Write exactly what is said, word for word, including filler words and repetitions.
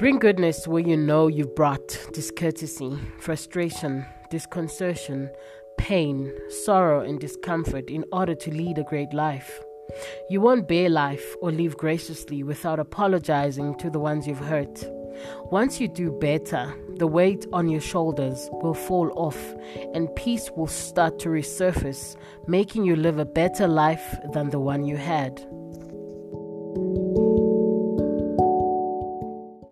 Bring goodness where you know you've brought discourtesy, frustration, disconcertion, pain, sorrow, and discomfort in order to lead a great life. You won't bear life or live graciously without apologizing to the ones you've hurt. Once you do better, the weight on your shoulders will fall off and peace will start to resurface, making you live a better life than the one you had.